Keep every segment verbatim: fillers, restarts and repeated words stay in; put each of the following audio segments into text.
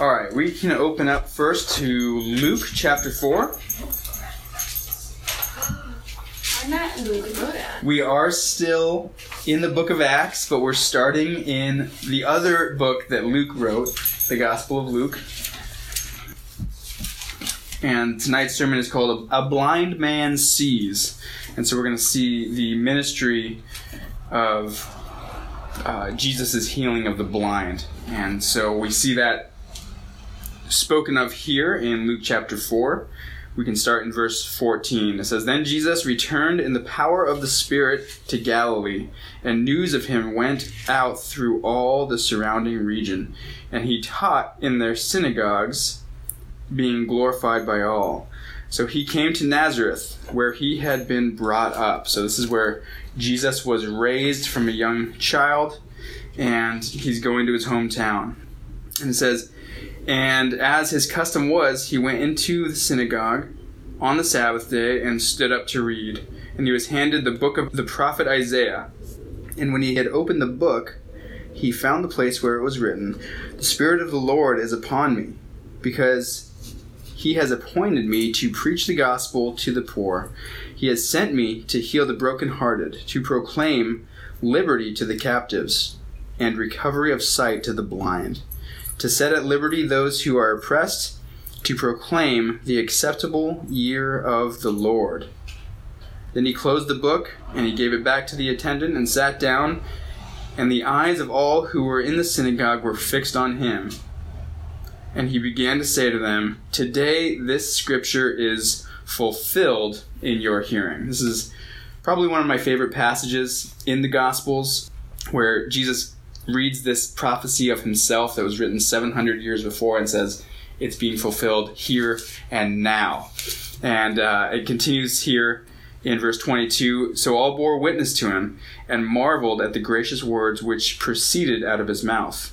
All right, we can open up first to Luke chapter four. I'm not in Luke. We are still in the book of Acts, but we're starting in the other book that Luke wrote, the Gospel of Luke. And tonight's sermon is called A Blind Man Sees. And so we're going to see the ministry of uh, Jesus' healing of the blind. And so we see that spoken of here in Luke chapter four. We can start in verse fourteen. It says, "Then Jesus returned in the power of the Spirit to Galilee, and news of him went out through all the surrounding region. And he taught in their synagogues, being glorified by all. So he came to Nazareth, where he had been brought up." So this is where Jesus was raised from a young child, and he's going to his hometown. And it says, "And as his custom was, he went into the synagogue on the Sabbath day and stood up to read. And he was handed the book of the prophet Isaiah. And when he had opened the book, he found the place where it was written, 'The Spirit of the Lord is upon me, because he has appointed me to preach the gospel to the poor. He has sent me to heal the brokenhearted, to proclaim liberty to the captives, and recovery of sight to the blind, to set at liberty those who are oppressed, to proclaim the acceptable year of the Lord.' Then he closed the book, and he gave it back to the attendant and sat down, and the eyes of all who were in the synagogue were fixed on him. And he began to say to them, 'Today this scripture is fulfilled in your hearing.'" This is probably one of my favorite passages in the Gospels, where Jesus reads this prophecy of himself that was written seven hundred years before and says it's being fulfilled here and now. And uh, it continues here in verse twenty-two. "So all bore witness to him and marveled at the gracious words which proceeded out of his mouth.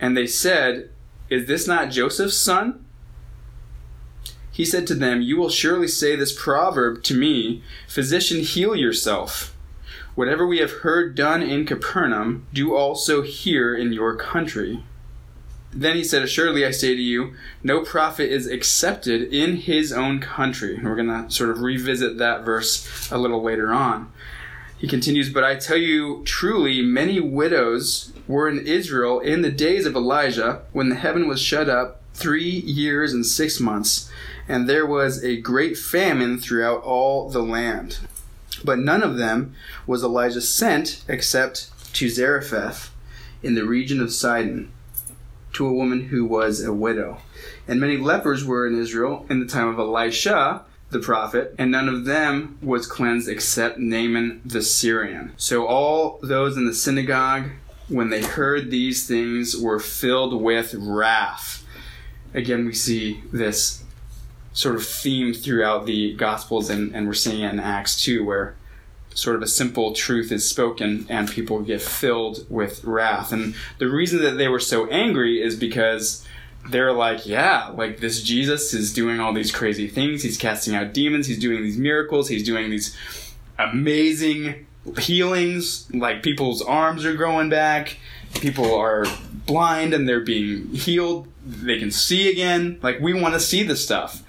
And they said, 'Is this not Joseph's son?' He said to them, 'You will surely say this proverb to me, Physician, heal yourself. Whatever we have heard done in Capernaum, do also here in your country.' Then he said, 'Assuredly I say to you, no prophet is accepted in his own country.'" And we're going to sort of revisit that verse a little later on. He continues, "But I tell you truly, many widows were in Israel in the days of Elijah, when the heaven was shut up three years and six months, and there was a great famine throughout all the land. But none of them was Elijah sent except to Zarephath in the region of Sidon, to a woman who was a widow. And many lepers were in Israel in the time of Elisha the prophet, and none of them was cleansed except Naaman the Syrian. So all those in the synagogue, when they heard these things, were filled with wrath." Again, we see this sort of theme throughout the Gospels, and, and we're seeing it in Acts two, where sort of a simple truth is spoken and people get filled with wrath. And the reason that they were so angry is because they're like, yeah, like this Jesus is doing all these crazy things. He's casting out demons. He's doing these miracles. He's doing these amazing healings. Like, people's arms are growing back. People are blind and they're being healed. They can see again. Like, we want to see this stuff.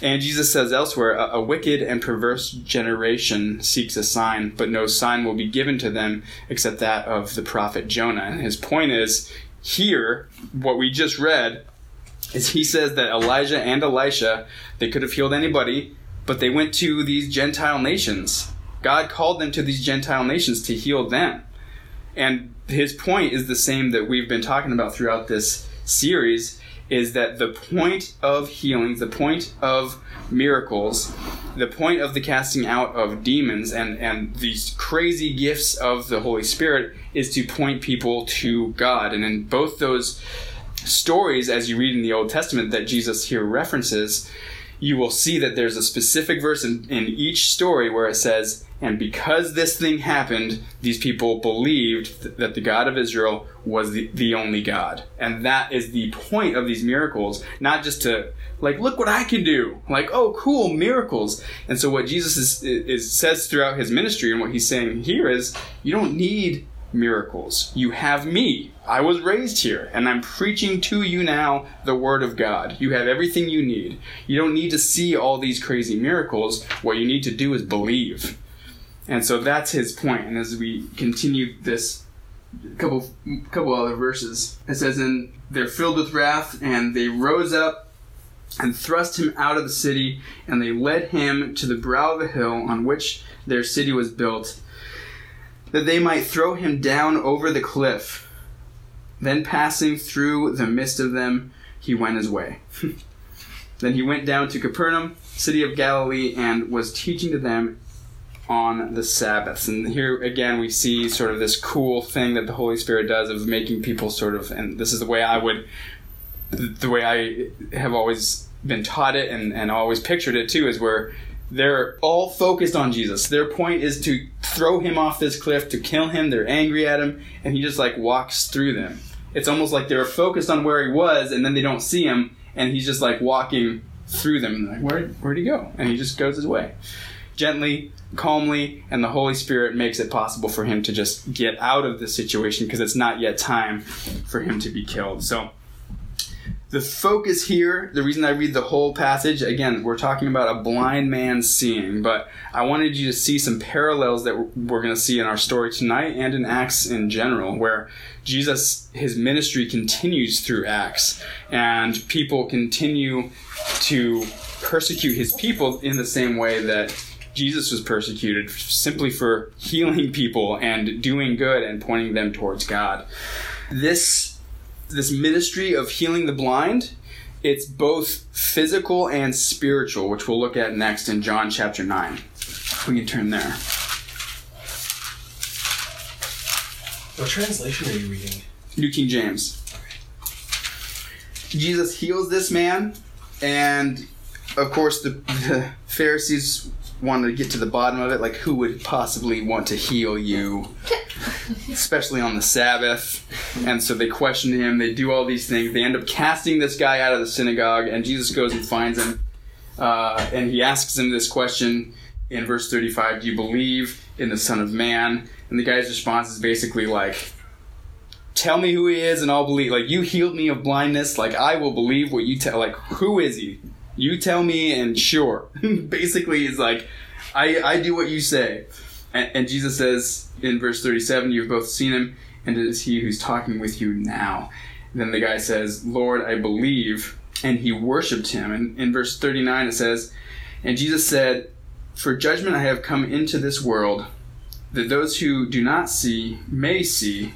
And Jesus says elsewhere, a, a wicked and perverse generation seeks a sign, but no sign will be given to them except that of the prophet Jonah." And his point is, here, what we just read, is he says that Elijah and Elisha, they could have healed anybody, but they went to these Gentile nations. God called them to these Gentile nations to heal them. And his point is the same that we've been talking about throughout this series, is that the point of healings, the point of miracles, the point of the casting out of demons and, and these crazy gifts of the Holy Spirit is to point people to God. And in both those stories, as you read in the Old Testament that Jesus here references, you will see that there's a specific verse in, in each story where it says, "And because this thing happened, these people believed th- that the God of Israel was the, the only God." And that is the point of these miracles, not just to, like, look what I can do. Like, oh, cool, miracles. And so what Jesus is, is, says throughout his ministry, and what he's saying here, is you don't need miracles. You have me. I was raised here, and I'm preaching to you now the word of God. You have everything you need. You don't need to see all these crazy miracles. What you need to do is believe. And so that's his point. And as we continue this, a couple, couple other verses, it says, "And they're filled with wrath, and they rose up and thrust him out of the city, and they led him to the brow of the hill on which their city was built, that they might throw him down over the cliff. Then passing through the midst of them, he went his way." Then he went down to Capernaum, city of Galilee, and was teaching to them on the Sabbath. And here again we see sort of this cool thing that the Holy Spirit does of making people sort of, and this is the way I would, the way I have always been taught it and, and always pictured it too, is where they're all focused on Jesus. Their point is to throw him off this cliff, to kill him. They're angry at him, and he just like walks through them. It's almost like they're focused on where he was, and then they don't see him, and he's just like walking through them. And like, where, where'd he go? And he just goes his way. Gently, calmly, and the Holy Spirit makes it possible for him to just get out of this situation because it's not yet time for him to be killed. So the focus here, the reason I read the whole passage, again, we're talking about a blind man seeing, but I wanted you to see some parallels that we're going to see in our story tonight and in Acts in general, where Jesus, his ministry continues through Acts, and people continue to persecute his people in the same way that Jesus was persecuted, simply for healing people and doing good and pointing them towards God. This This ministry of healing the blind, it's both physical and spiritual, which we'll look at next in John chapter nine. We can turn there. What translation are you reading? New King James. Okay. Jesus heals this man, and of course the, the Pharisees wanted to get to the bottom of it, like who would possibly want to heal you, especially on the Sabbath. And so they question him, they do all these things, they end up casting this guy out of the synagogue, and Jesus goes and finds him, uh, and he asks him this question in verse thirty-five, "Do you believe in the Son of Man?" And the guy's response is basically like, "Tell me who he is and I'll believe. Like, you healed me of blindness, like I will believe what you tell. Like, who is he? You tell me, and sure." Basically, it's like, I, I do what you say. And, and Jesus says in verse thirty-seven, "You've both seen him, and it is he who's talking with you now." And then the guy says, "Lord, I believe." And he worshipped him. And in verse thirty-nine, it says, "And Jesus said, 'For judgment I have come into this world, that those who do not see may see,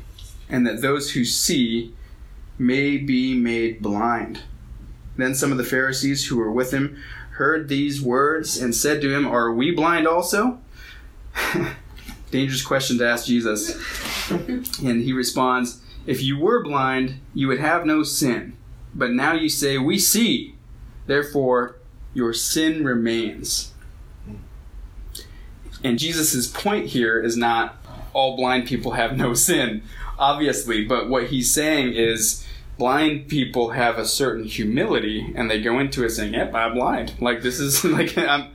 and that those who see may be made blind.' Then some of the Pharisees who were with him heard these words and said to him, 'Are we blind also?'" Dangerous question to ask Jesus. And he responds, "If you were blind, you would have no sin. But now you say, 'We see.' Therefore, your sin remains." And Jesus' point here is not all blind people have no sin, obviously. But what he's saying is, blind people have a certain humility, and they go into it saying, "Yep, I'm blind. Like, this is like, I'm,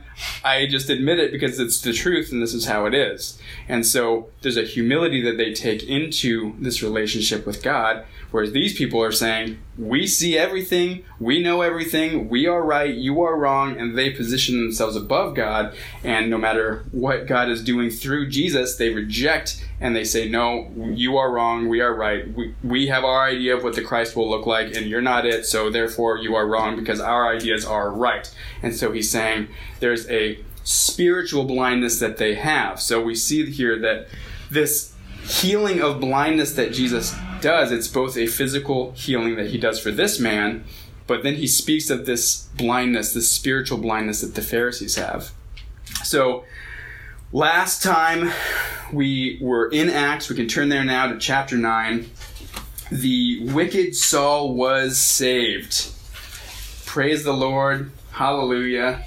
I just admit it because it's the truth, and this is how it is." And so there's a humility that they take into this relationship with God, whereas these people are saying, "We see everything, we know everything, we are right, you are wrong," and they position themselves above God. And no matter what God is doing through Jesus, they reject and they say, "No, you are wrong, we are right. We, we have our idea of what the Christ will look like, and you're not it, so therefore you are wrong because our ideas are right." And so he's saying there's a spiritual blindness that they have. So we see here that this healing of blindness that Jesus does, it's both a physical healing that he does for this man, but then he speaks of this blindness, this spiritual blindness that the Pharisees have. So last time we were in Acts, we can turn there now to chapter nine. The wicked Saul was saved. Praise the Lord. Hallelujah.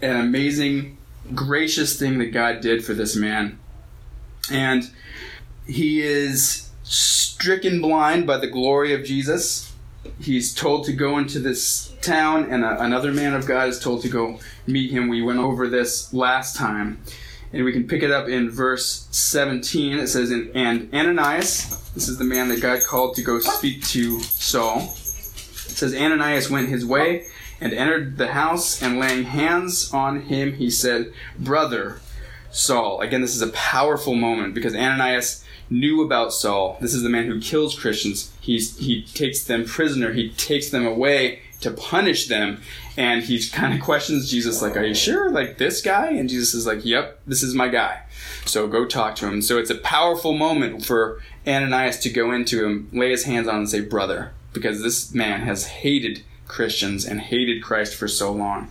An amazing, gracious thing that God did for this man. And he is stricken blind by the glory of Jesus. He's told to go into this town, and a, another man of God is told to go meet him. We went over this last time. And we can pick it up in verse seventeen. It says, and Ananias, this is the man that God called to go speak to Saul. It says, Ananias went his way and entered the house, and laying hands on him, he said, Brother Saul. Again, this is a powerful moment because Ananias knew about Saul. This is the man who kills Christians. He's, he takes them prisoner. He takes them away to punish them. And he kind of questions Jesus, like, are you sure? Like, this guy? And Jesus is like, yep, this is my guy. So go talk to him. So it's a powerful moment for Ananias to go into him, lay his hands on him, and say, Brother, because this man has hated Christians and hated Christ for so long.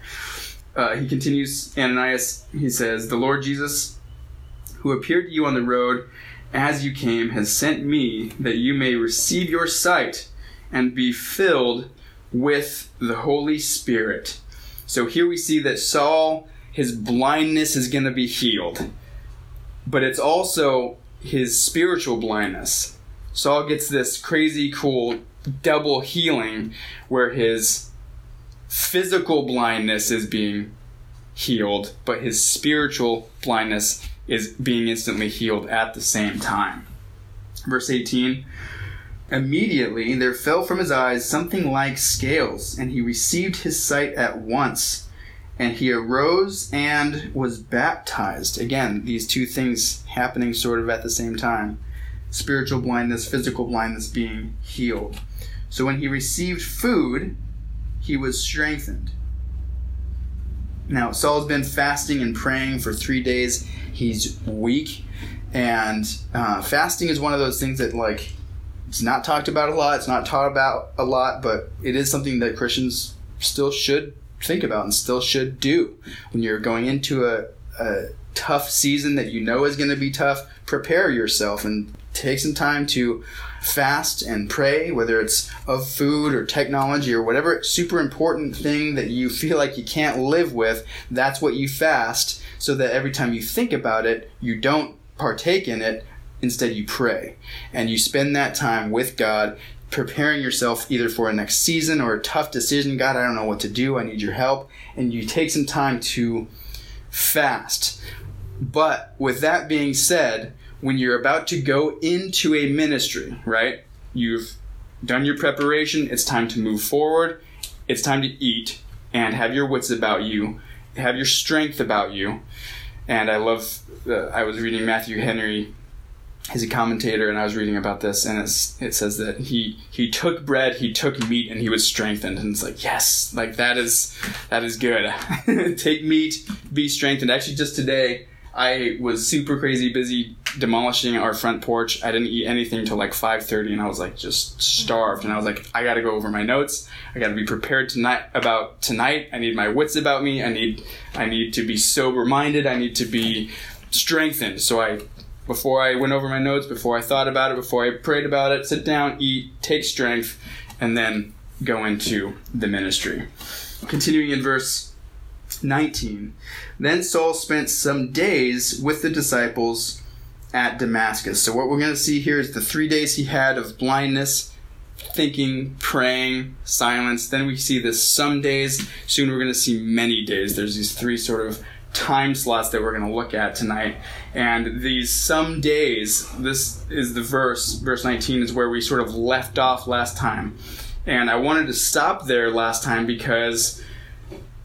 Uh, he continues, Ananias, he says, the Lord Jesus, who appeared to you on the road as you came, has sent me that you may receive your sight and be filled with the Holy Spirit. So here we see that Saul, his blindness is going to be healed. But it's also his spiritual blindness. Saul gets this crazy cool double healing where his physical blindness is being healed, but his spiritual blindness is being instantly healed at the same time. Verse eighteen, immediately there fell from his eyes something like scales, and he received his sight at once, and he arose and was baptized. Again, these two things happening sort of at the same time. Spiritual blindness, physical blindness being healed. So when he received food, he was strengthened. Now, Saul's been fasting and praying for three days. He's weak. And uh, fasting is one of those things that, like, it's not talked about a lot. It's not taught about a lot, but it is something that Christians still should think about and still should do. When you're going into a, a tough season that you know is going to be tough, prepare yourself and take some time to fast and pray, whether it's of food or technology or whatever super important thing that you feel like you can't live with. That's what you fast, so that every time you think about it, you don't partake in it. Instead, you pray and you spend that time with God, preparing yourself either for a next season or a tough decision. God, I don't know what to do. I need your help. And you take some time to fast. But with that being said, when you're about to go into a ministry, right? You've done your preparation. It's time to move forward. It's time to eat and have your wits about you, have your strength about you. And I love, uh, I was reading Matthew Henry. He's a commentator, and I was reading about this, and it's, it says that he, he took bread, he took meat, and he was strengthened. And it's like, yes, like that is, that is good. Take meat, be strengthened. Actually, just today, I was super crazy busy demolishing our front porch. I didn't eat anything until like five thirty, and I was like just starved. And I was like, I got to go over my notes. I got to be prepared tonight about tonight. I need my wits about me. I need I need to be sober-minded. I need to be strengthened. So I, before I went over my notes, before I thought about it, before I prayed about it, sit down, eat, take strength, and then go into the ministry. Continuing in verse nineteen. Then Saul spent some days with the disciples at Damascus. So what we're going to see here is the three days he had of blindness, thinking, praying, silence. Then we see this some days. Soon we're going to see many days. There's these three sort of time slots that we're going to look at tonight. And these some days, this is the verse, verse nineteen is where we sort of left off last time. And I wanted to stop there last time because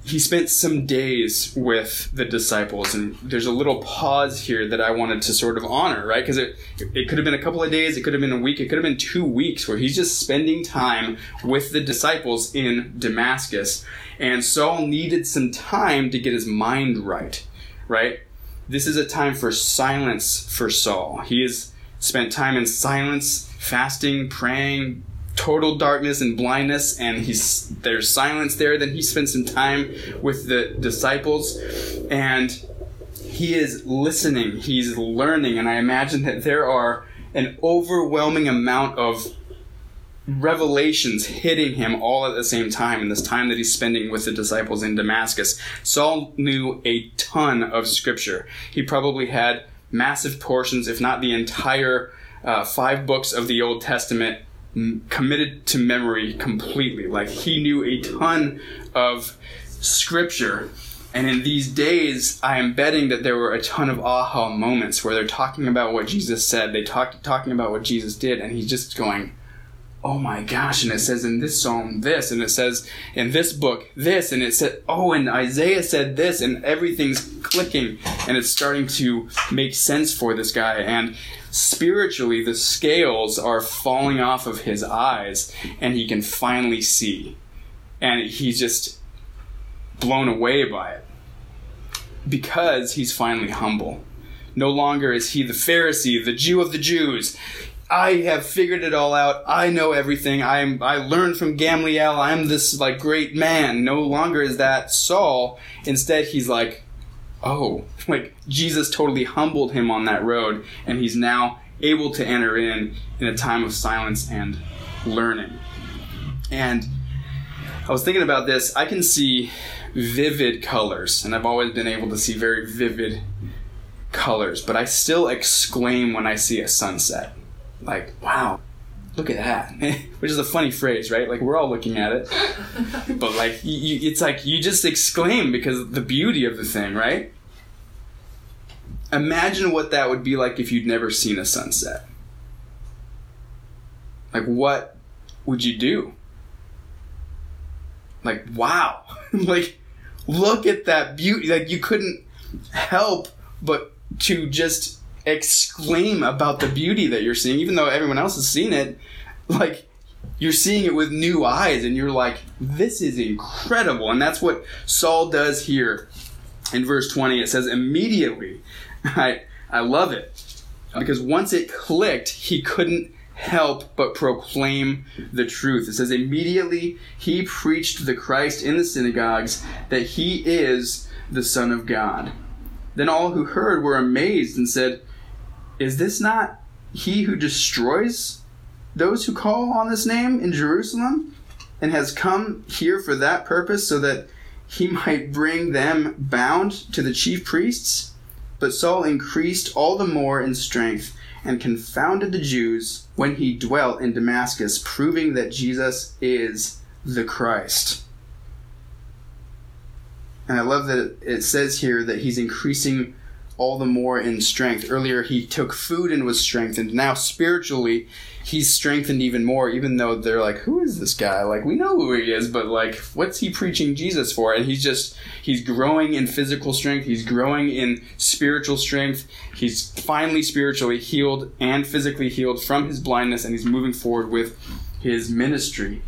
he spent some days with the disciples, and there's a little pause here that I wanted to sort of honor, right? Because it, it could have been a couple of days, it could have been a week, it could have been two weeks where he's just spending time with the disciples in Damascus. And Saul needed some time to get his mind right, right? This is a time for silence for Saul. He has spent time in silence, fasting, praying, total darkness and blindness, and he's there's silence there. Then he spends some time with the disciples, and he is listening, he's learning, and I imagine that there are an overwhelming amount of revelations hitting him all at the same time in this time that he's spending with the disciples in Damascus. Saul knew a ton of scripture. He probably had massive portions, if not the entire uh, five books of the Old Testament committed to memory completely. Like, he knew a ton of scripture, And in these days, I am betting that there were a ton of aha moments where they're talking about what Jesus said. They talk, talking about what Jesus did, and he's just going, oh my gosh, and it says in this psalm this, and it says in this book this, and it said, oh, and Isaiah said this, and everything's clicking, and it's starting to make sense for this guy. And spiritually, the scales are falling off of his eyes, and he can finally see. And he's just blown away by it because he's finally humble. No longer is he the Pharisee, the Jew of the Jews. I have figured it all out. I know everything. I am, I learned from Gamaliel. I am this like great man. No longer is that Saul. Instead, he's like, oh, like Jesus totally humbled him on that road, and he's now able to enter in in a time of silence and learning. And I was thinking about this. I can see vivid colors, and I've always been able to see very vivid colors, but I still exclaim when I see a sunset. Like, wow, look at that. Which is a funny phrase, right? Like, we're all looking at it. But, like, you, it's like you just exclaim because of the beauty of the thing, right? Imagine what that would be like if you'd never seen a sunset. Like, what would you do? Like, wow. Like, look at that beauty. Like, you couldn't help but to just exclaim about the beauty that you're seeing, even though everyone else has seen it. Like, you're seeing it with new eyes, and you're like, this is incredible. And that's what Saul does here in verse twenty. It says, immediately. I I love it. Because once it clicked, he couldn't help but proclaim the truth. It says, immediately he preached the Christ in the synagogues, that he is the Son of God. Then all who heard were amazed and said, is this not he who destroys those who call on this name in Jerusalem, and has come here for that purpose, so that he might bring them bound to the chief priests? But Saul increased all the more in strength and confounded the Jews when he dwelt in Damascus, proving that Jesus is the Christ. And I love that it says here that he's increasing all the more in strength. Earlier, he took food and was strengthened. Now, spiritually, he's strengthened even more, even though they're like, who is this guy? Like, we know who he is, but like, what's he preaching Jesus for? And he's just, he's growing in physical strength. He's growing in spiritual strength. He's finally spiritually healed and physically healed from his blindness, and he's moving forward with his ministry.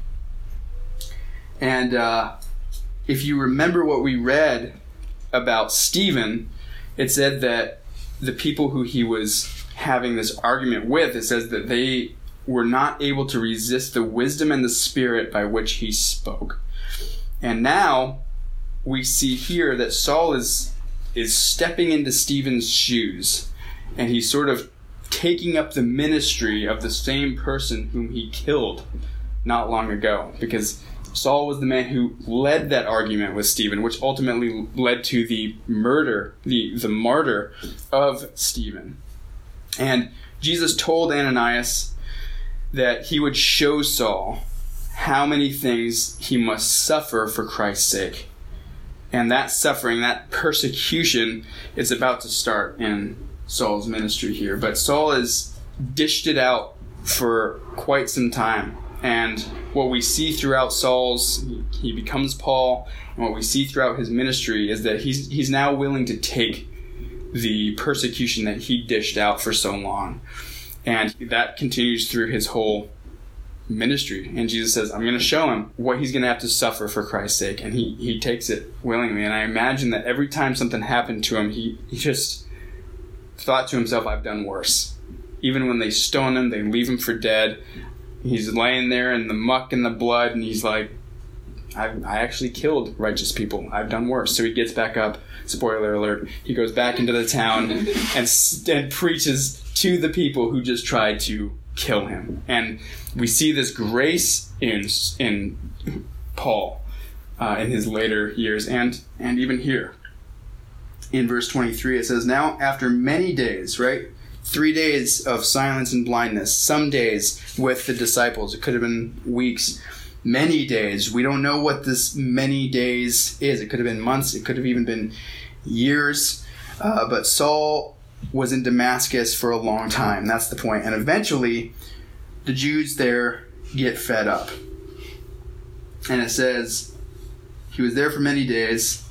And uh, if you remember what we read about Stephen, it said that the people who he was having this argument with, it says that they were not able to resist the wisdom and the spirit by which he spoke. And now we see here that Saul is is stepping into Stephen's shoes, and he's sort of taking up the ministry of the same person whom he killed not long ago, because Saul was the man who led that argument with Stephen, which ultimately led to the murder, the, the martyr of Stephen. And Jesus told Ananias that he would show Saul how many things he must suffer for Christ's sake. And that suffering, that persecution, is about to start in Saul's ministry here. But Saul has dished it out for quite some time. And what we see throughout Saul's, he becomes Paul, and what we see throughout his ministry is that he's he's now willing to take the persecution that he dished out for so long. And that continues through his whole ministry. And Jesus says, I'm going to show him what he's going to have to suffer for Christ's sake. And he, he takes it willingly. And I imagine that every time something happened to him, he, he just thought to himself, I've done worse. Even when they stone him, they leave him for dead. He's laying there in the muck and the blood, and he's like, I, I actually killed righteous people. I've done worse. So he gets back up. Spoiler alert. He goes back into the town and, and preaches to the people who just tried to kill him. And we see this grace in in Paul uh, in his later years and, and even here. In verse twenty-three, it says, now after many days, right? Three days of silence and blindness, some days with the disciples. It could have been weeks. many days. We don't know what this many days is. It could have been months. It could have even been years. Uh, but Saul was in Damascus for a long time. That's the point. And eventually, the Jews there get fed up. And it says, he was there for many days,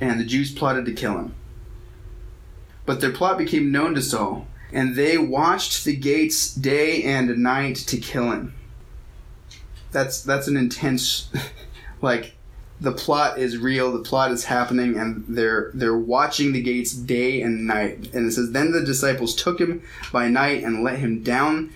and the Jews plotted to kill him. But their plot became known to Saul, and they watched the gates day and night to kill him. That's that's an intense, like, the plot is real, the plot is happening, and they're they're watching the gates day and night. And it says, then the disciples took him by night and let him down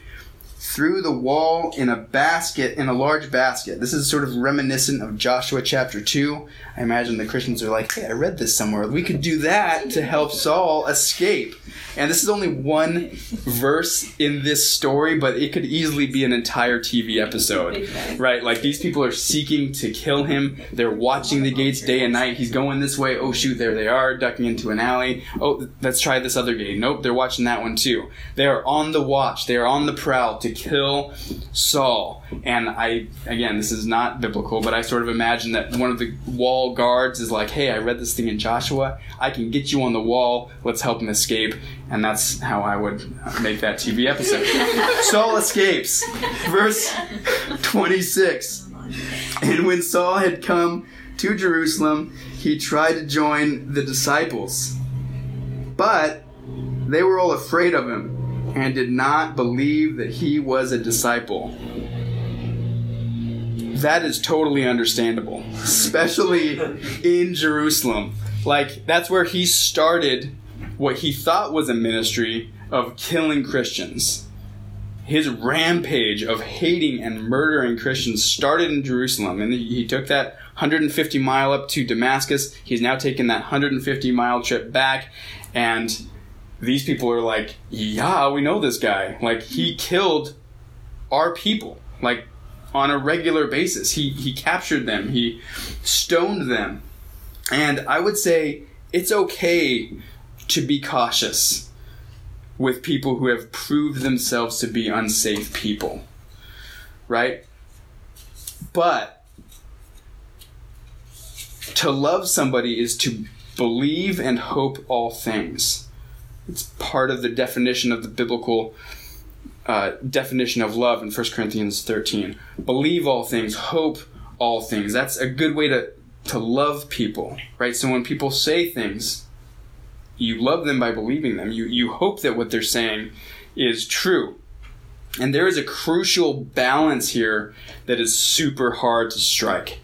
through the wall in a basket, in a large basket. This is sort of reminiscent of Joshua chapter two. I imagine the Christians are like, hey, I read this somewhere. We could do that to help Saul escape. And this is only one verse in this story, but it could easily be an entire T V episode, right? Like, these people are seeking to kill him. They're watching the gates day and night. He's going this way. Oh, shoot, there they are, ducking into an alley. Oh, let's try this other gate. Nope, they're watching that one too. They are on the watch. They are on the prowl to kill Saul. And I, again, this is not biblical, but I sort of imagine that one of the wall guards is like, hey, I read this thing in Joshua. I can get you on the wall. Let's help him escape. And that's how I would make that T V episode. Saul escapes. Verse twenty-six. And when Saul had come to Jerusalem, he tried to join the disciples. But they were all afraid of him and did not believe that he was a disciple. That is totally understandable, especially in Jerusalem. Like, that's where he started what he thought was a ministry of killing Christians. His rampage of hating and murdering Christians started in Jerusalem, and he took that one hundred fifty mile up to Damascus. He's now taken that one hundred fifty mile trip back, and these people are like, yeah, we know this guy. Like, he killed our people, like, on a regular basis. He he captured them. He stoned them. And I would say it's okay to be cautious with people who have proved themselves to be unsafe people, right? But to love somebody is to believe and hope all things. It's part of the definition of the biblical uh, definition of love in First Corinthians thirteen. Believe all things, hope all things. That's a good way to, to love people, right? So when people say things, you love them by believing them. You, you hope that what they're saying is true. And there is a crucial balance here that is super hard to strike.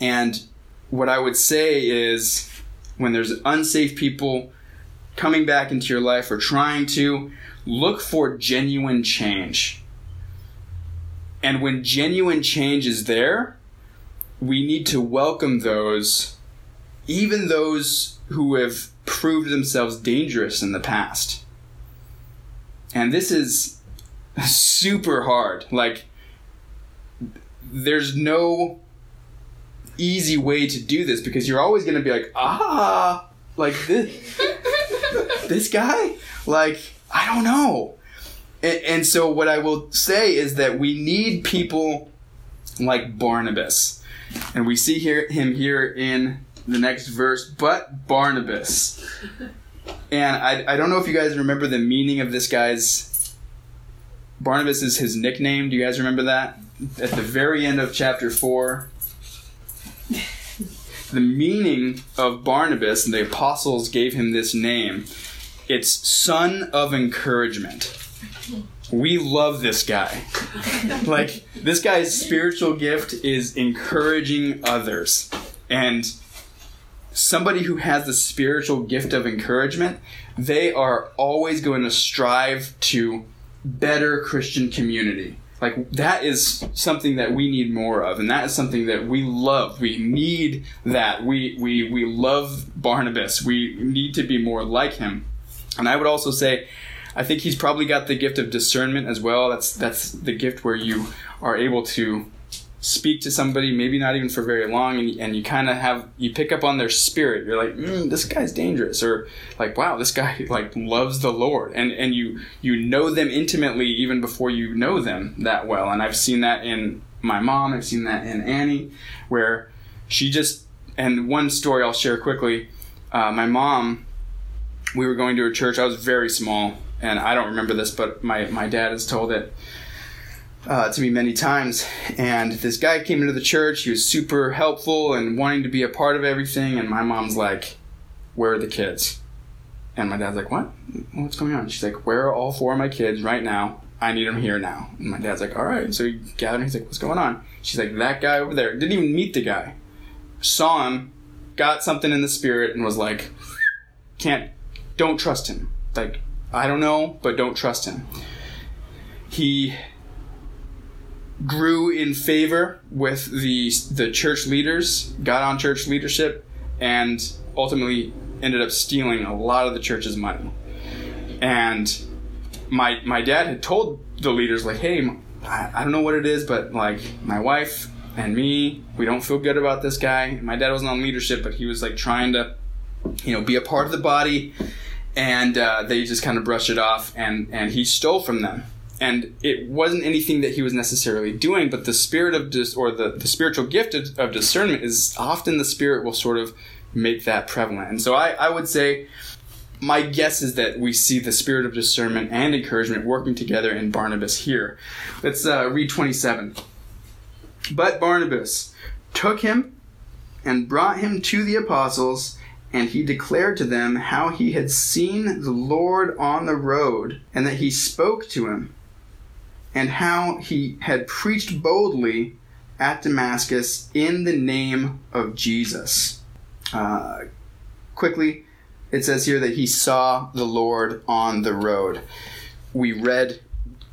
And what I would say is, when there's unsafe people coming back into your life or trying to, look for genuine change. And when genuine change is there, we need to welcome those, even those who have proved themselves dangerous in the past. And this is super hard. Like, there's no easy way to do this, because you're always going to be like, ah, like this. This guy? Like, I don't know. And, and so what I will say is that we need people like Barnabas. And we see here him here in the next verse, but Barnabas. And I, I don't know if you guys remember the meaning of this guy's... Barnabas is his nickname. Do you guys remember that? At the very end of chapter four. The meaning of Barnabas, and the apostles gave him this name, it's son of encouragement. We love this guy. Like, this guy's spiritual gift is encouraging others. And somebody who has the spiritual gift of encouragement, they are always going to strive to better Christian community. Like, that is something that we need more of, and that is something that we love. We need that. We we we love Barnabas. We need to be more like him. And I would also say, I think he's probably got the gift of discernment as well. That's that's the gift where you are able to speak to somebody, maybe not even for very long, and, and you kind of have, you pick up on their spirit. You're like, mm, this guy's dangerous, or like, wow, this guy like loves the Lord, and and you you know them intimately even before you know them that well. And I've seen that in my mom. I've seen that in Annie, where she just, and one story I'll share quickly. Uh, my mom, we were going to a church. I was very small, and I don't remember this, but my, my dad has told it uh, to me many times. And this guy came into the church. He was super helpful and wanting to be a part of everything. And my mom's like, where are the kids? And my dad's like, what? What's going on? She's like, where are all four of my kids right now? I need them here now. And my dad's like, all right. So he gathered, he's like, what's going on? She's like, that guy over there. Didn't even meet the guy. Saw him, got something in the spirit, and was like, can't, don't trust him. Like, I don't know, but don't trust him. He grew in favor with the the church leaders, got on church leadership, and ultimately ended up stealing a lot of the church's money. And my my dad had told the leaders, like, hey, I, I don't know what it is, but, like, my wife and me, we don't feel good about this guy. And my dad wasn't on leadership, but he was, like, trying to, you know, be a part of the body. And uh, they just kind of brushed it off, and, and he stole from them. And it wasn't anything that he was necessarily doing, but the spirit of dis- or the, the spiritual gift of, of discernment is often the spirit will sort of make that prevalent. And so I, I would say my guess is that we see the spirit of discernment and encouragement working together in Barnabas here. Let's uh, read twenty-seven. But Barnabas took him and brought him to the apostles, and he declared to them how he had seen the Lord on the road, and that he spoke to him, and how he had preached boldly at Damascus in the name of Jesus. Uh, quickly, it says here that he saw the Lord on the road. We read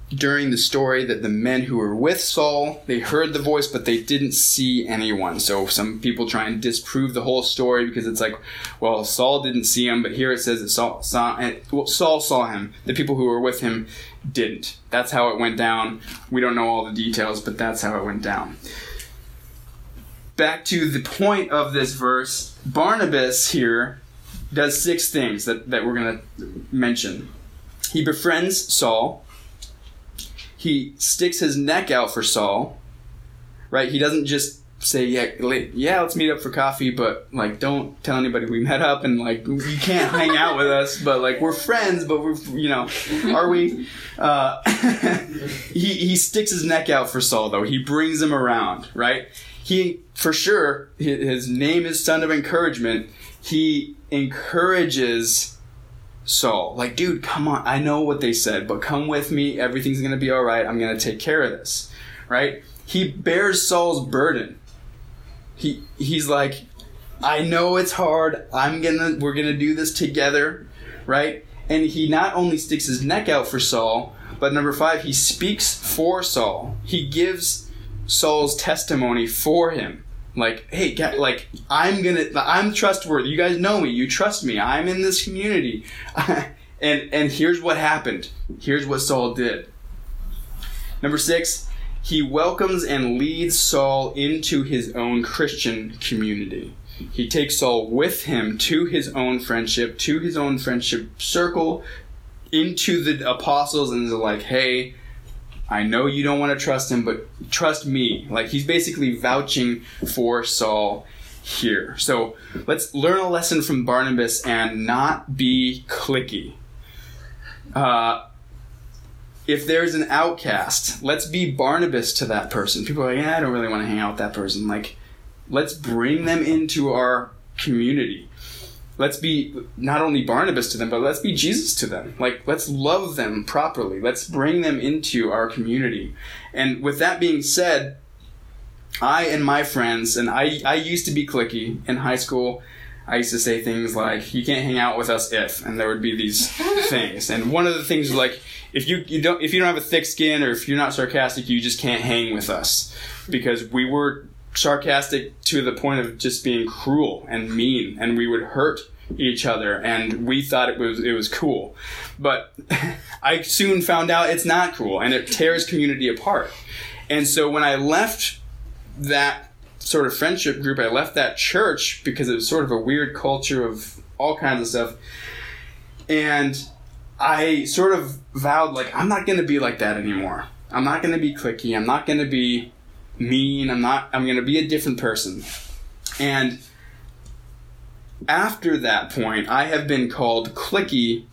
during the story that the men who were with Saul, they heard the voice, but they didn't see anyone. So some people try and disprove the whole story because it's like, well, Saul didn't see him, but here it says that Saul saw, and, well, Saul saw him. The people who were with him didn't. That's how it went down. We don't know all the details, but that's how it went down. Back to the point of this verse, Barnabas here does six things that, that we're going to mention. He befriends Saul. He sticks his neck out for Saul, right? He doesn't just say, yeah, yeah, let's meet up for coffee, but, like, don't tell anybody we met up, and, like, you can't hang out with us, but, like, we're friends, but we're, you know, are we? Uh, he, he sticks his neck out for Saul, though. He brings him around, right? He, for sure, his name is Son of Encouragement. He encourages Saul. Like, dude, come on. I know what they said, but come with me. Everything's going to be all right. I'm going to take care of this, right? He bears Saul's burden. He He's like, I know it's hard. I'm going to, we're going to do this together, right? And he not only sticks his neck out for Saul, but number five, he speaks for Saul. He gives Saul's testimony for him. Like, hey, like, I'm gonna, I'm trustworthy. You guys know me. You trust me. I'm in this community. and and here's what happened. Here's what Saul did. Number six, he welcomes and leads Saul into his own Christian community. He takes Saul with him to his own friendship, to his own friendship circle, into the apostles, and is like, hey, I know you don't want to trust him, but trust me. Like, he's basically vouching for Saul here. So let's learn a lesson from Barnabas and not be cliquey. Uh, if there's an outcast, let's be Barnabas to that person. People are like, yeah, I don't really want to hang out with that person. Like, let's bring them into our community. Let's be not only Barnabas to them, but let's be Jesus to them. Like, let's love them properly. Let's bring them into our community. And with that being said, I and my friends, and I, I used to be cliquey in high school. I used to say things like, you can't hang out with us if, and there would be these things. And one of the things was like, if you, you don't, if you don't have a thick skin, or if you're not sarcastic, you just can't hang with us, because we were sarcastic to the point of just being cruel and mean, and we would hurt each other, and we thought it was it was cool. But I soon found out it's not cool, and it tears community apart. And so when I left that sort of friendship group, I left that church because it was sort of a weird culture of all kinds of stuff, and I sort of vowed, like, I'm not going to be like that anymore. I'm not going to be cliquey. I'm not going to be mean. I'm not, I'm going to be a different person. And after that point, I have been called cliquey,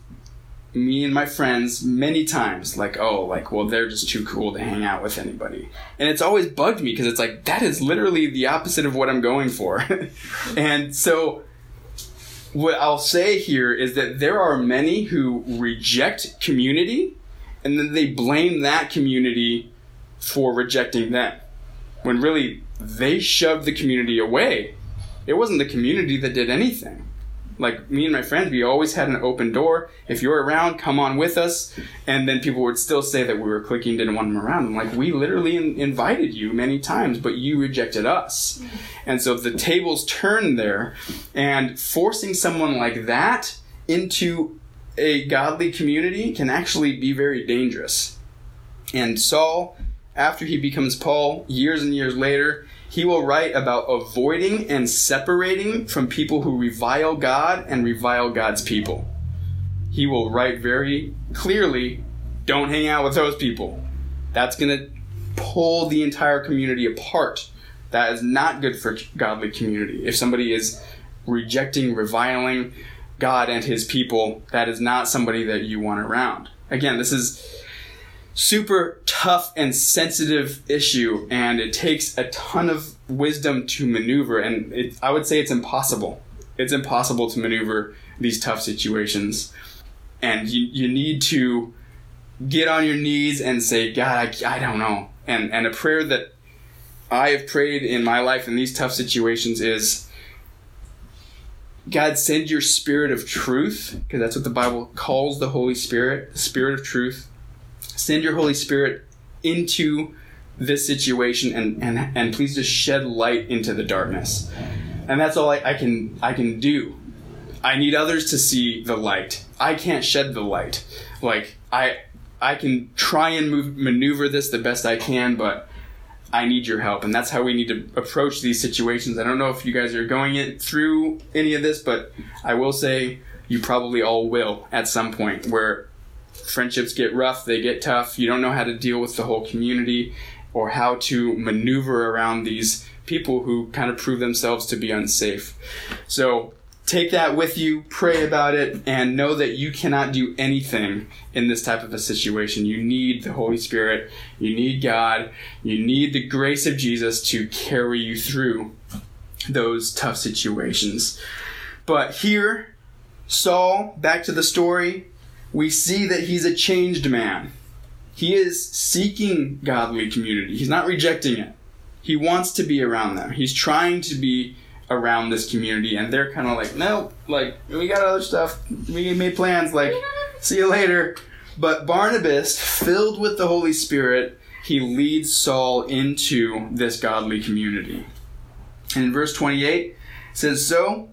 me and my friends, many times. Like, oh, like, well, they're just too cool to hang out with anybody. And it's always bugged me because it's like, that is literally the opposite of what I'm going for. And so what I'll say here is that there are many who reject community, and then they blame that community for rejecting them, when really they shoved the community away. It wasn't the community that did anything. Like, me and my friends, we always had an open door. If you're around, come on with us. And then people would still say that we were cliquing, didn't want them around. I'm like, we literally in- invited you many times, but you rejected us. And so the tables turned there. And forcing someone like that into a godly community can actually be very dangerous. And Saul, after he becomes Paul, years and years later, he will write about avoiding and separating from people who revile God and revile God's people. He will write very clearly, don't hang out with those people. That's going to pull the entire community apart. That is not good for godly community. If somebody is rejecting, reviling God and his people, that is not somebody that you want around. Again, this is super tough and sensitive issue, and it takes a ton of wisdom to maneuver, and it, I would say it's impossible. It's impossible to maneuver these tough situations, and you, you need to get on your knees and say, God, I, I don't know. And, and a prayer that I have prayed in my life in these tough situations is, God, send your spirit of truth, because that's what the Bible calls the Holy Spirit, the spirit of truth. Send your Holy Spirit into this situation, and, and, and please just shed light into the darkness. And that's all I, I can I can do. I need others to see the light. I can't shed the light. Like, I I can try and move, maneuver this the best I can, but I need your help. And that's how we need to approach these situations. I don't know if you guys are going it through any of this, but I will say you probably all will at some point, where friendships get rough, they get tough. You don't know how to deal with the whole community or how to maneuver around these people who kind of prove themselves to be unsafe. So take that with you, pray about it, and know that you cannot do anything in this type of a situation. You need the Holy Spirit, you need God, you need the grace of Jesus to carry you through those tough situations. But here, Saul, back to the story, we see that he's a changed man. He is seeking godly community. He's not rejecting it. He wants to be around them. He's trying to be around this community, and they're kind of like, no, like, we got other stuff. We made plans, like, see you later. But Barnabas, filled with the Holy Spirit, he leads Saul into this godly community. And in verse twenty-eight, it says, so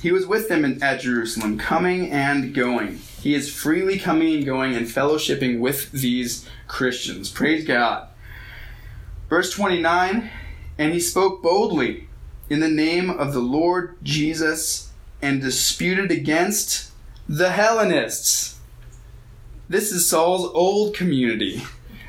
he was with them in, at Jerusalem, coming and going. He is freely coming and going and fellowshipping with these Christians. Praise God. Verse twenty-nine, and he spoke boldly in the name of the Lord Jesus and disputed against the Hellenists. This is Saul's old community.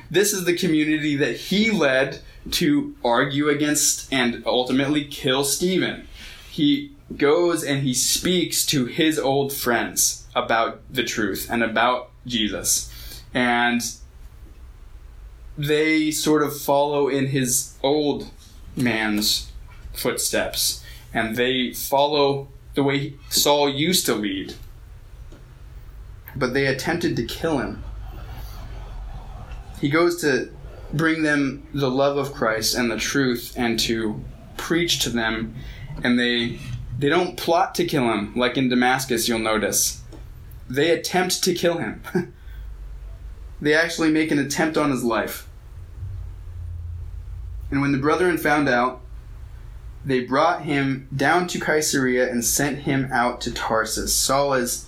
This is the community that he led to argue against and ultimately kill Stephen. He goes and he speaks to his old friends about the truth and about Jesus. And they sort of follow in his old man's footsteps. And they follow the way Saul used to lead. But they attempted to kill him. He goes to bring them the love of Christ and the truth and to preach to them. And they... They don't plot to kill him, like in Damascus, you'll notice. They attempt to kill him. They actually make an attempt on his life. And when the brethren found out, they brought him down to Caesarea and sent him out to Tarsus. Saul is,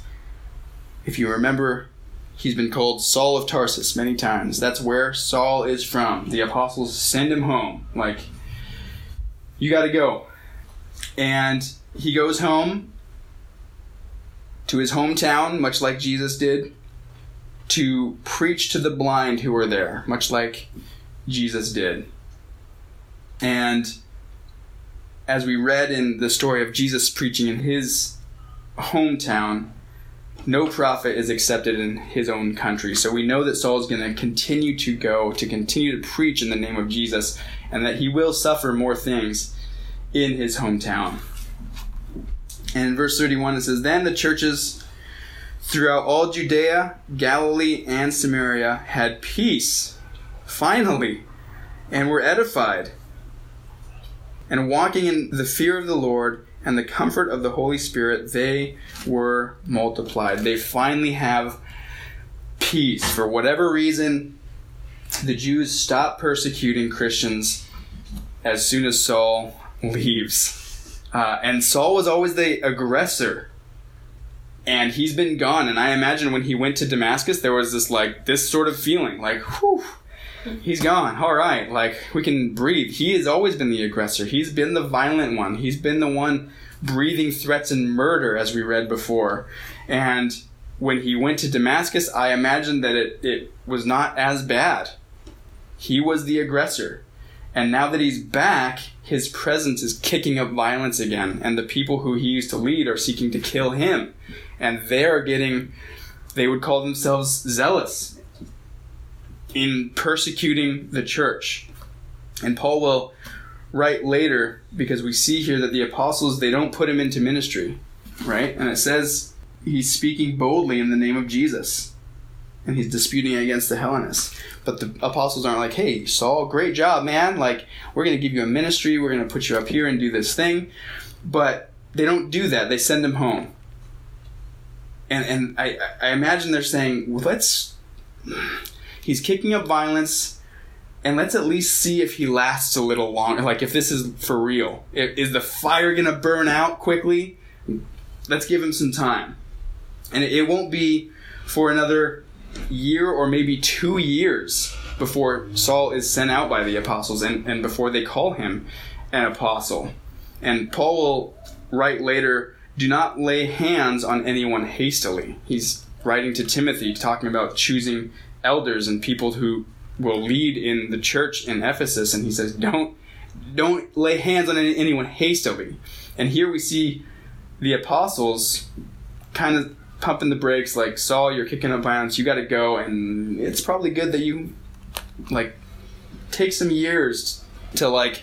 if you remember, he's been called Saul of Tarsus many times. That's where Saul is from. The apostles send him home. Like, you got to go. And he goes home to his hometown, much like Jesus did, to preach to the blind who were there, much like Jesus did. And as we read in the story of Jesus preaching in his hometown, no prophet is accepted in his own country. So we know that Saul is going to continue to go, to continue to preach in the name of Jesus, and that he will suffer more things in his hometown. And in verse thirty-one, it says, "Then the churches throughout all Judea, Galilee, and Samaria had peace, finally, and were edified, and walking in the fear of the Lord and the comfort of the Holy Spirit, they were multiplied." They finally have peace. For whatever reason, the Jews stop persecuting Christians as soon as Saul leaves. Uh, and Saul was always the aggressor. And he's been gone. And I imagine when he went to Damascus, there was this like this sort of feeling like, whew, he's gone. All right. Like, we can breathe. He has always been the aggressor. He's been the violent one. He's been the one breathing threats and murder, as we read before. And when he went to Damascus, I imagine that it, it was not as bad. He was the aggressor. And now that he's back, his presence is kicking up violence again. And the people who he used to lead are seeking to kill him. And they're getting, they would call themselves zealous in persecuting the church. And Paul will write later, because we see here that the apostles, they don't put him into ministry, right? And it says he's speaking boldly in the name of Jesus. And he's disputing against the Hellenists. But the apostles aren't like, "Hey, Saul, great job, man. Like, we're going to give you a ministry. We're going to put you up here and do this thing." But they don't do that. They send him home. And and I, I imagine they're saying, well, let's, he's kicking up violence, and let's at least see if he lasts a little longer. Like, if this is for real. Is the fire going to burn out quickly? Let's give him some time. And it, it won't be for another year or maybe two years before Saul is sent out by the apostles, and, and before they call him an apostle. And Paul will write later, "Do not lay hands on anyone hastily." He's writing to Timothy, talking about choosing elders and people who will lead in the church in Ephesus. And he says, don't, don't lay hands on any, anyone hastily. And here we see the apostles kind of pumping the brakes, like, "Saul, you're kicking up violence. You got to go. And it's probably good that you, like, take some years to, like,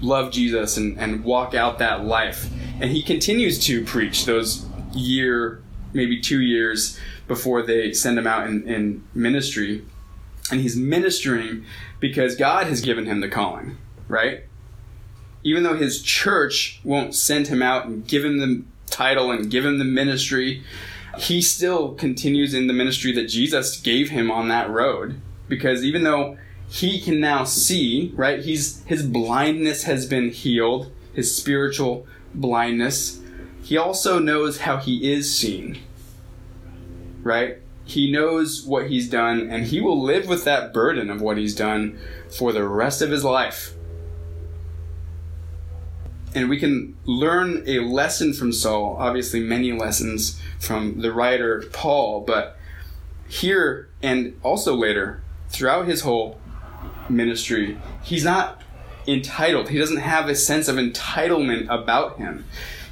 love Jesus and, and walk out that life." And he continues to preach those year, maybe two years before they send him out in, in ministry. And he's ministering because God has given him the calling, right? Even though his church won't send him out and give him the title and give him the ministry, he still continues in the ministry that Jesus gave him on that road. Because even though he can now see, right, he's his blindness has been healed, his spiritual blindness, he also knows how he is seen, right? He knows what he's done, and he will live with that burden of what he's done for the rest of his life. And we can learn a lesson from Saul, obviously many lessons from the writer Paul, but here and also later, throughout his whole ministry, he's not entitled. He doesn't have a sense of entitlement about him.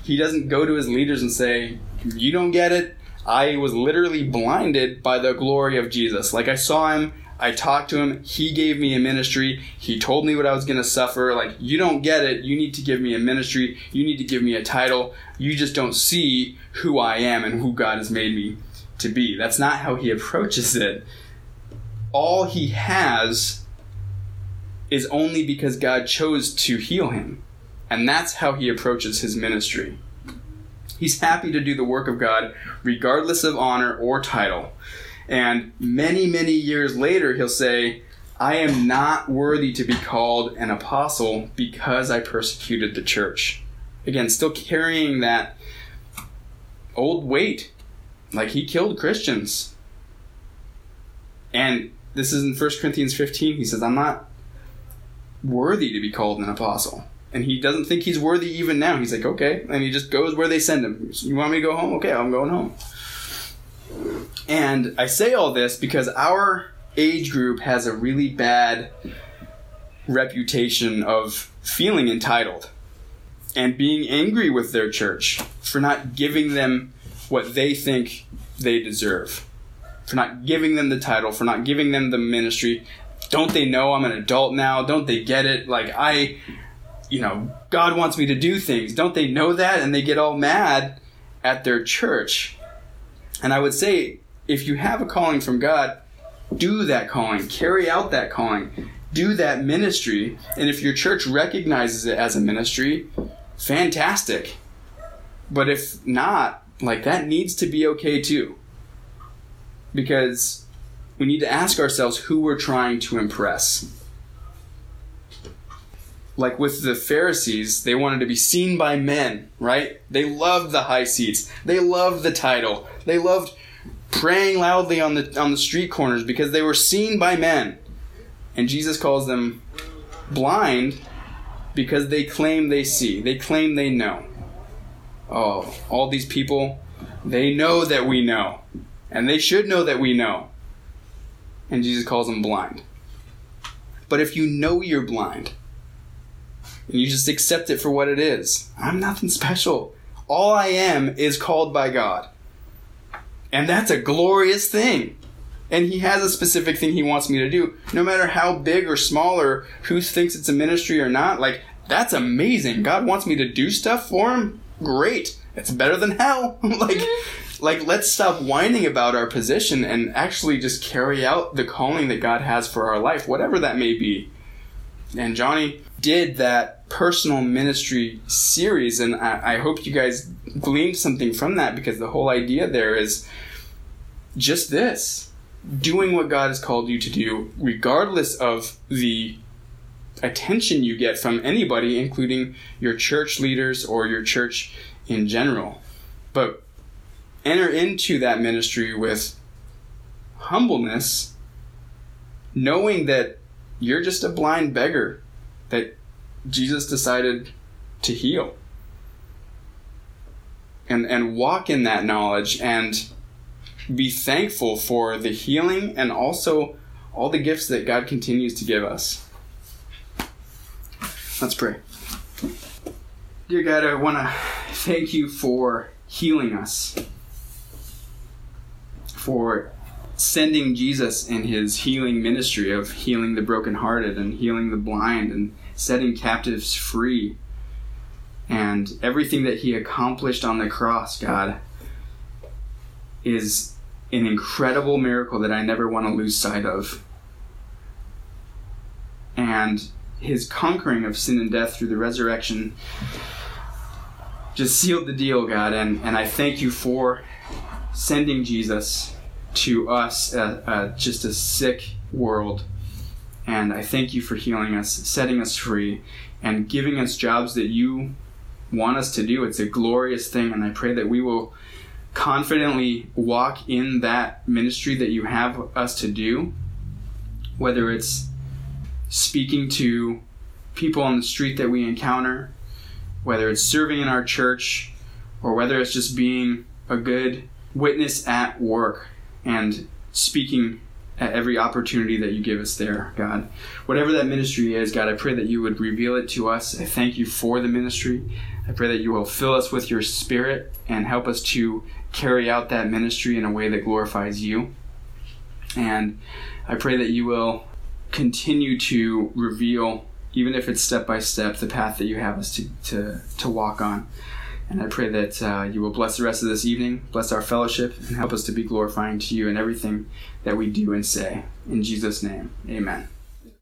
He doesn't go to his leaders and say, "You don't get it. I was literally blinded by the glory of Jesus. Like, I saw him. I talked to him. He gave me a ministry. He told me what I was going to suffer. Like, you don't get it. You need to give me a ministry. You need to give me a title. You just don't see who I am and who God has made me to be." That's not how he approaches it. All he has is only because God chose to heal him. And that's how he approaches his ministry. He's happy to do the work of God regardless of honor or title. And many, many years later, he'll say, "I am not worthy to be called an apostle because I persecuted the church." Again, still carrying that old weight. Like, he killed Christians. And this is in First Corinthians fifteen. He says, "I'm not worthy to be called an apostle." And he doesn't think he's worthy even now. He's like, okay. And he just goes where they send him. "You want me to go home? Okay, I'm going home." And I say all this because our age group has a really bad reputation of feeling entitled and being angry with their church for not giving them what they think they deserve, for not giving them the title, for not giving them the ministry. Don't they know I'm an adult now? Don't they get it? Like, I, you know, God wants me to do things. Don't they know that? And they get all mad at their church. And I would say, if you have a calling from God, do that calling. Carry out that calling. Do that ministry. And if your church recognizes it as a ministry, fantastic. But if not, like, that needs to be okay too. Because we need to ask ourselves who we're trying to impress. Like with the Pharisees, they wanted to be seen by men, right? They loved the high seats. They loved the title. They loved praying loudly on the on the street corners because they were seen by men. And Jesus calls them blind because they claim they see. They claim they know. Oh, all these people, they know that we know. And they should know that we know. And Jesus calls them blind. But if you know you're blind, and you just accept it for what it is, I'm nothing special. All I am is called by God. And that's a glorious thing. And he has a specific thing he wants me to do. No matter how big or small or who thinks it's a ministry or not, like, that's amazing. God wants me to do stuff for him? Great. It's better than hell. like, like, let's stop whining about our position and actually just carry out the calling that God has for our life, whatever that may be. And Johnny did that personal ministry series, and I, I hope you guys gleaned something from that, because the whole idea there is just this: doing what God has called you to do, regardless of the attention you get from anybody, including your church leaders or your church in general. But enter into that ministry with humbleness, knowing that you're just a blind beggar that Jesus decided to heal. And and walk in that knowledge and be thankful for the healing and also all the gifts that God continues to give us. Let's pray. Dear God, I want to thank you for healing us, for sending Jesus in his healing ministry of healing the brokenhearted and healing the blind and setting captives free, and everything that he accomplished on the cross, God, is an incredible miracle that I never want to lose sight of. And his conquering of sin and death through the resurrection just sealed the deal, God, and, and I thank you for sending Jesus to us, uh, uh, just a sick world. And I thank you for healing us, setting us free, and giving us jobs that you want us to do. It's a glorious thing, and I pray that we will confidently walk in that ministry that you have us to do, whether it's speaking to people on the street that we encounter, whether it's serving in our church, or whether it's just being a good witness at work and speaking at every opportunity that you give us there, God. Whatever that ministry is, God, I pray that you would reveal it to us. I thank you for the ministry. I pray that you will fill us with your Spirit and help us to carry out that ministry in a way that glorifies you. And I pray that you will continue to reveal, even if it's step by step, the path that you have us to, to, to walk on. And I pray that uh, you will bless the rest of this evening, bless our fellowship, and help us to be glorifying to you in everything that we do and say. In Jesus' name, amen.